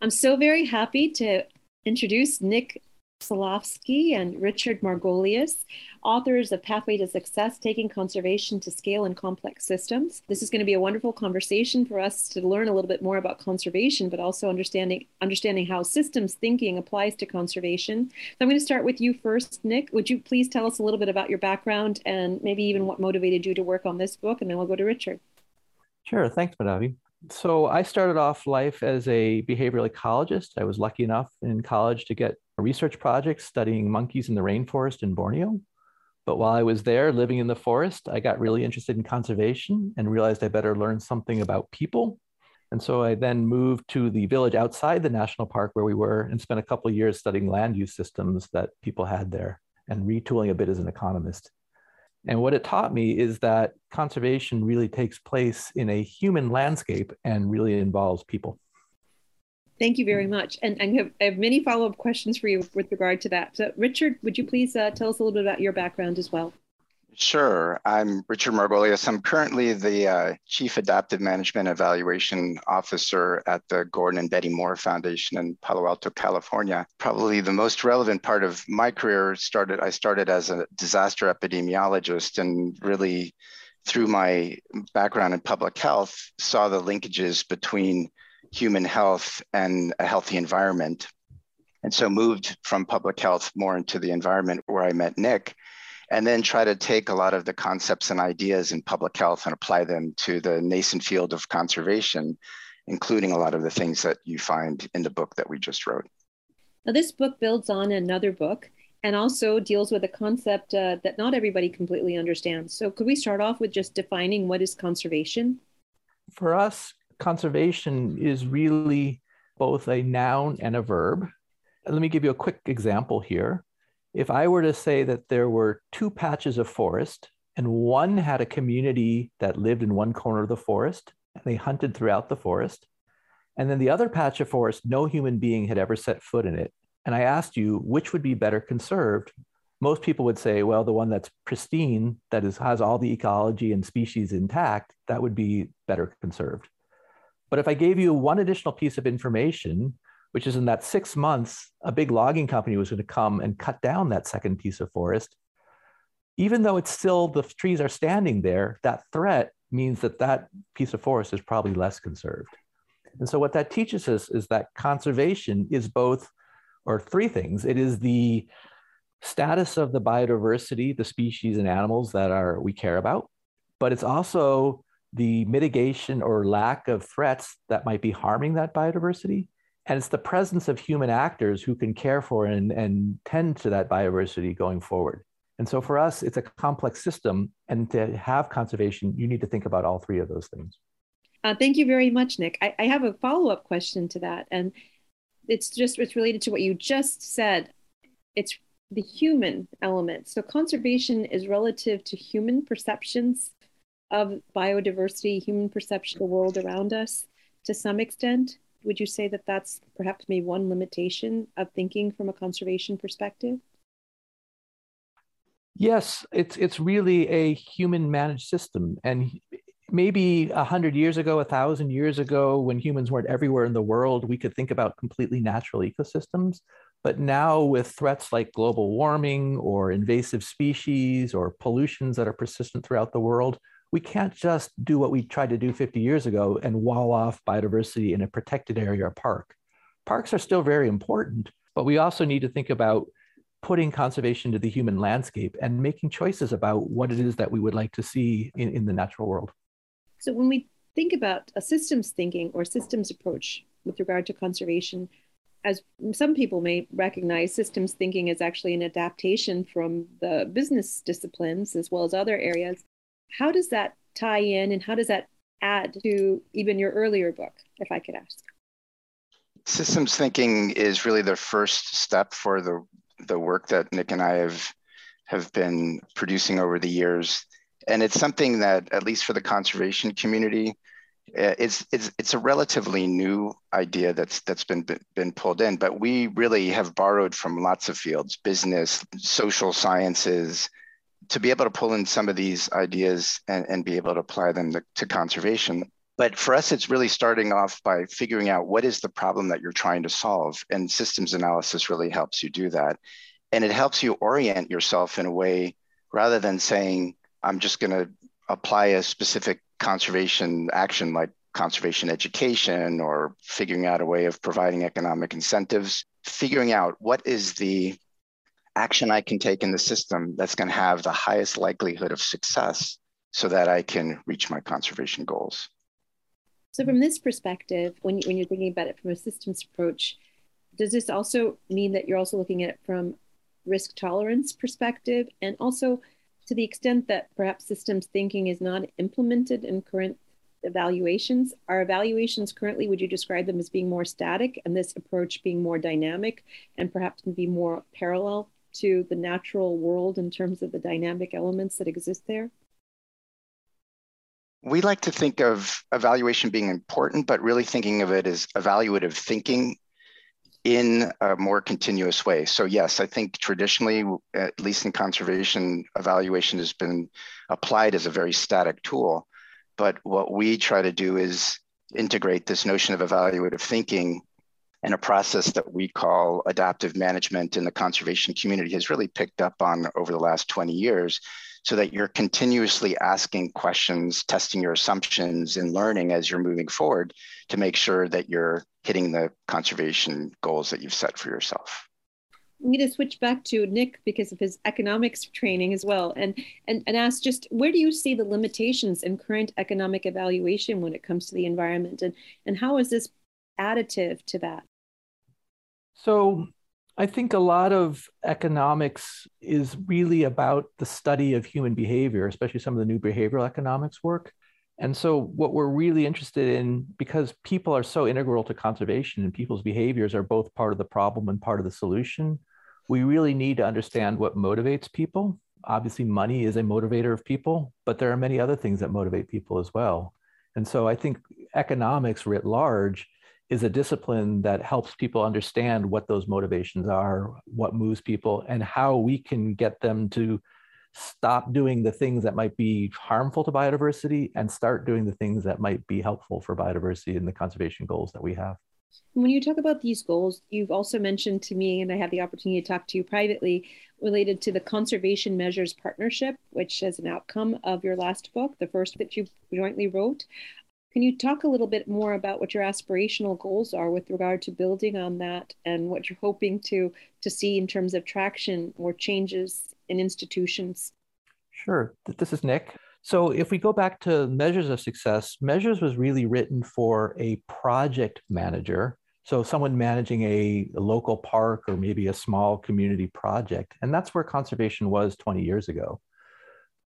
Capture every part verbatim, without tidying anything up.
I'm so very happy to introduce Nick Salafsky and Richard Margoluis, authors of Pathway to Success, Taking Conservation to Scale in Complex Systems. This is going to be a wonderful conversation for us to learn a little bit more about conservation, but also understanding, understanding how systems thinking applies to conservation. So I'm going to start with you first, Nick. Would you please tell us a little bit about your background and maybe even what motivated you to work on this book? And then we'll go to Richard. Sure. Thanks, Madhavi. So I started off life as a behavioral ecologist. I was lucky enough in college to get a research project studying monkeys in the rainforest in Borneo. But while I was there living in the forest, I got really interested in conservation and realized I better learn something about people. And so I then moved to the village outside the national park where we were and spent a couple of years studying land use systems that people had there and retooling a bit as an economist. And what it taught me is that conservation really takes place in a human landscape and really involves people. Thank you very much. And, and have, I have many follow-up questions for you with regard to that. So Richard, would you please uh, tell us a little bit about your background as well? Sure. I'm Richard Margoluis. I'm currently the uh, Chief Adaptive Management Evaluation Officer at the Gordon and Betty Moore Foundation in Palo Alto, California. Probably the most relevant part of my career started, I started as a disaster epidemiologist, and really through my background in public health, saw the linkages between human health and a healthy environment. And so moved from public health more into the environment where I met Nick, and then try to take a lot of the concepts and ideas in public health and apply them to the nascent field of conservation, including a lot of the things that you find in the book that we just wrote. Now, this book builds on another book and also deals with a concept uh, that not everybody completely understands. So could we start off with just defining what is conservation? For us, conservation is really both a noun and a verb. Let me give you a quick example here. If I were to say that there were two patches of forest and one had a community that lived in one corner of the forest and they hunted throughout the forest, and then the other patch of forest, no human being had ever set foot in it, and I asked you which would be better conserved, most people would say, well, the one that's pristine, that is, has all the ecology and species intact, that would be better conserved. But if I gave you one additional piece of information, which is in that six months, a big logging company was going to come and cut down that second piece of forest, even though it's still, the trees are standing there, that threat means that that piece of forest is probably less conserved. And so what that teaches us is that conservation is both, or three things. It is the status of the biodiversity, the species and animals that are we care about, but it's also the mitigation or lack of threats that might be harming that biodiversity. And it's the presence of human actors who can care for and, and tend to that biodiversity going forward. And so for us, it's a complex system. And to have conservation, you need to think about all three of those things. Uh, thank you very much, Nick. I, I have a follow-up question to that. And it's just, it's related to what you just said. It's the human element. So conservation is relative to human perceptions of biodiversity, human perception of the world around us to some extent. Would you say that that's perhaps maybe one limitation of thinking from a conservation perspective? Yes, it's it's really a human managed system. And maybe a hundred years ago, a thousand years ago, when humans weren't everywhere in the world, we could think about completely natural ecosystems. But now with threats like global warming or invasive species or pollutions that are persistent throughout the world, we can't just do what we tried to do fifty years ago and wall off biodiversity in a protected area or park. Parks are still very important, but we also need to think about putting conservation to the human landscape and making choices about what it is that we would like to see in, in the natural world. So when we think about a systems thinking or systems approach with regard to conservation, as some people may recognize, systems thinking is actually an adaptation from the business disciplines as well as other areas. How does that tie in and how does that add to even your earlier book, if I could ask? Systems thinking is really the first step for the, the work that Nick and I have, have been producing over the years. And it's something that, at least for the conservation community, it's, it's, it's a relatively new idea that's, that's been, been pulled in, but we really have borrowed from lots of fields, business, social sciences, to be able to pull in some of these ideas and, and be able to apply them to, to conservation. But for us, it's really starting off by figuring out what is the problem that you're trying to solve. And systems analysis really helps you do that. And it helps you orient yourself in a way, rather than saying, I'm just going to apply a specific conservation action like conservation education or figuring out a way of providing economic incentives, figuring out what is the action I can take in the system that's going to have the highest likelihood of success so that I can reach my conservation goals. So from this perspective, when, you, when you're thinking about it from a systems approach, does this also mean that you're also looking at it from risk tolerance perspective? And also to the extent that perhaps systems thinking is not implemented in current evaluations, are evaluations currently, would you describe them as being more static and this approach being more dynamic and perhaps be more parallel to the natural world in terms of the dynamic elements that exist there? We like to think of evaluation being important, but really thinking of it as evaluative thinking in a more continuous way. So yes, I think traditionally, at least in conservation, evaluation has been applied as a very static tool. But what we try to do is integrate this notion of evaluative thinking, and a process that we call adaptive management in the conservation community has really picked up on over the last twenty years, so that you're continuously asking questions, testing your assumptions, and learning as you're moving forward to make sure that you're hitting the conservation goals that you've set for yourself. We need to switch back to Nick because of his economics training as well, and, and, and ask just where do you see the limitations in current economic evaluation when it comes to the environment, and, and how is this additive to that? So I think a lot of economics is really about the study of human behavior, especially some of the new behavioral economics work. And so what we're really interested in, because people are so integral to conservation and people's behaviors are both part of the problem and part of the solution, we really need to understand what motivates people. Obviously, money is a motivator of people, but there are many other things that motivate people as well. And so I think economics writ large is a discipline that helps people understand what those motivations are, what moves people, and how we can get them to stop doing the things that might be harmful to biodiversity and start doing the things that might be helpful for biodiversity and the conservation goals that we have. When you talk about these goals, you've also mentioned to me, and I have the opportunity to talk to you privately, related to the Conservation Measures Partnership, which is an outcome of your last book, the first that you jointly wrote. Can you talk a little bit more about what your aspirational goals are with regard to building on that and what you're hoping to, to see in terms of traction or changes in institutions? Sure. This is Nick. So if we go back to Measures of Success, Measures was really written for a project manager. So someone managing a, a local park or maybe a small community project. And that's where conservation was twenty years ago.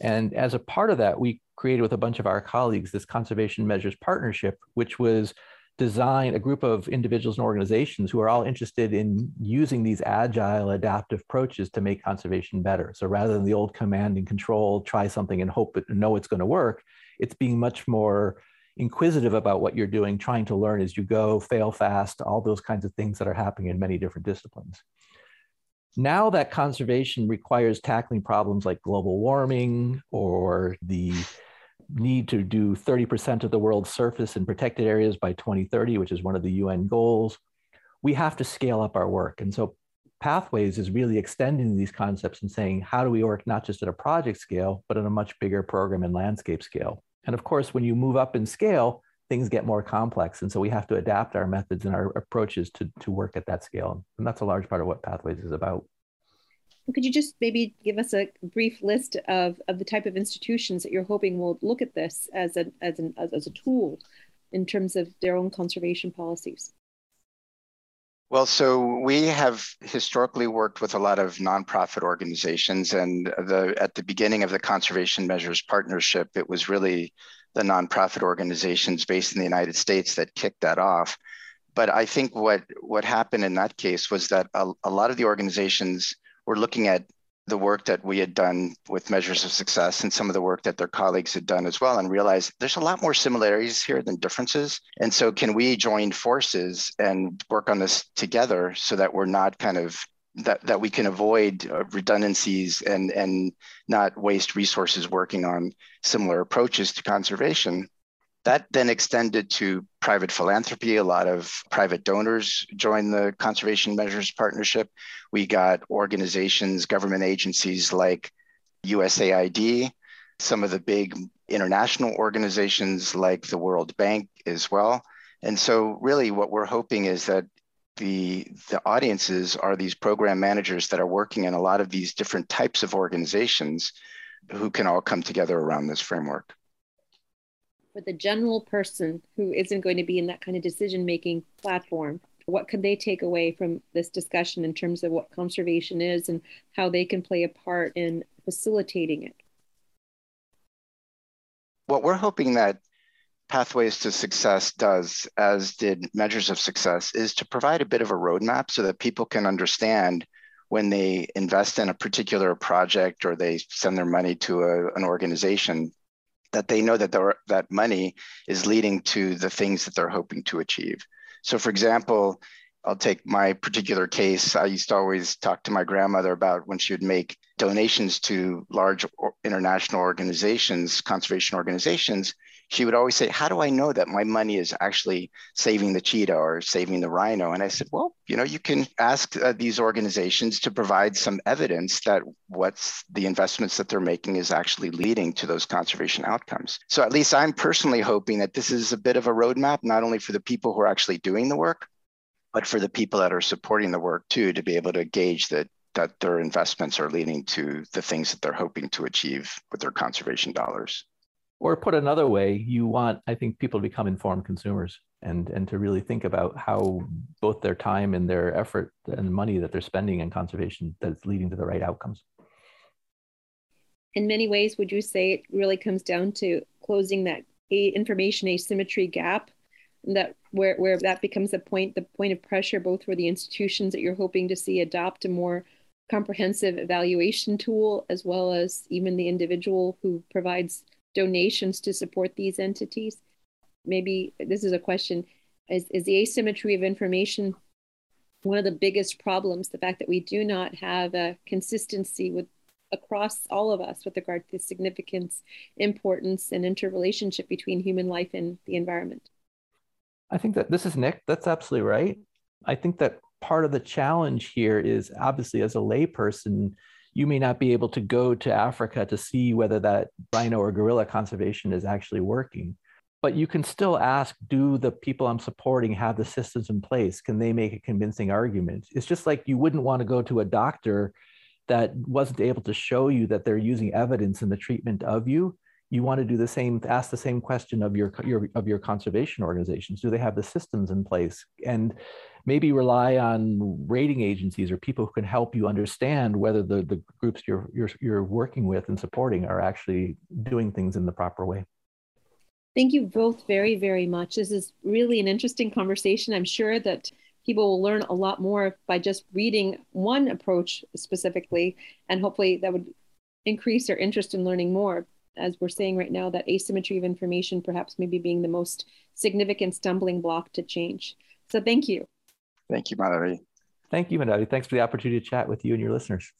And as a part of that, we created with a bunch of our colleagues this Conservation Measures Partnership, which was designed a group of individuals and organizations who are all interested in using these agile, adaptive approaches to make conservation better. So rather than the old command and control, try something and hope it, know it's going to work, it's being much more inquisitive about what you're doing, trying to learn as you go, fail fast, all those kinds of things that are happening in many different disciplines. Now that conservation requires tackling problems like global warming or the need to do thirty percent of the world's surface in protected areas by twenty thirty, which is one of the U N goals, we have to scale up our work. And so Pathways is really extending these concepts and saying, how do we work not just at a project scale, but on a much bigger program and landscape scale? And of course, when you move up in scale, things get more complex. And so we have to adapt our methods and our approaches to, to work at that scale. And that's a large part of what Pathways is about. Could you just maybe give us a brief list of, of the type of institutions that you're hoping will look at this as, a, as, an, as a tool in terms of their own conservation policies? Well, so we have historically worked with a lot of nonprofit organizations, and the, at the beginning of the Conservation Measures Partnership, it was really the nonprofit organizations based in the United States that kicked that off. But I think what, what happened in that case was that a, a lot of the organizations were looking at the work that we had done with Measures of Success and some of the work that their colleagues had done as well, and realized there's a lot more similarities here than differences. And so can we join forces and work on this together so that we're not kind of That, that we can avoid uh, redundancies and, and not waste resources working on similar approaches to conservation. That then extended to private philanthropy. A lot of private donors joined the Conservation Measures Partnership. We got organizations, government agencies like U S A I D, some of the big international organizations like the World Bank as well. And so really what we're hoping is that the, the audiences are these program managers that are working in a lot of these different types of organizations who can all come together around this framework. For the general person who isn't going to be in that kind of decision-making platform, what could they take away from this discussion in terms of what conservation is and how they can play a part in facilitating it? What we're hoping that Pathways to Success does, as did Measures of Success, is to provide a bit of a roadmap so that people can understand when they invest in a particular project or they send their money to a, an organization, that they know that that money is leading to the things that they're hoping to achieve. So for example, I'll take my particular case. I used to always talk to my grandmother about when she would make donations to large international organizations, conservation organizations, she would always say, how do I know that my money is actually saving the cheetah or saving the rhino? And I said, well, you know, you can ask uh, these organizations to provide some evidence that what's the investments that they're making is actually leading to those conservation outcomes. So at least I'm personally hoping that this is a bit of a roadmap, not only for the people who are actually doing the work, but for the people that are supporting the work too, to be able to gauge that that their investments are leading to the things that they're hoping to achieve with their conservation dollars. Or put another way, you want, I think, people to become informed consumers and, and to really think about how both their time and their effort and money that they're spending in conservation that's leading to the right outcomes. In many ways, would you say it really comes down to closing that information asymmetry gap, that where, where that becomes a point, the point of pressure, both for the institutions that you're hoping to see adopt a more comprehensive evaluation tool, as well as even the individual who provides donations to support these entities? Maybe this is a question. Is, is the asymmetry of information one of the biggest problems? The fact that we do not have a consistency with across all of us with regard to the significance, importance, and interrelationship between human life and the environment? I think that this is Nick. That's absolutely right. I think that part of the challenge here is obviously as a layperson, you may not be able to go to Africa to see whether that rhino or gorilla conservation is actually working. But you can still ask, do the people I'm supporting have the systems in place? Can they make a convincing argument? It's just like you wouldn't want to go to a doctor that wasn't able to show you that they're using evidence in the treatment of you. You want to do the same, ask the same question of your, your of your conservation organizations. Do they have the systems in place? And maybe rely on rating agencies or people who can help you understand whether the, the groups you're, you're, you're working with and supporting are actually doing things in the proper way. Thank you both very, very much. This is really an interesting conversation. I'm sure that people will learn a lot more by just reading one approach specifically, and hopefully that would increase their interest in learning more. As we're saying right now, that asymmetry of information perhaps maybe being the most significant stumbling block to change. So thank you. Thank you, Mallory. Thank you, Mallory. Thanks for the opportunity to chat with you and your listeners.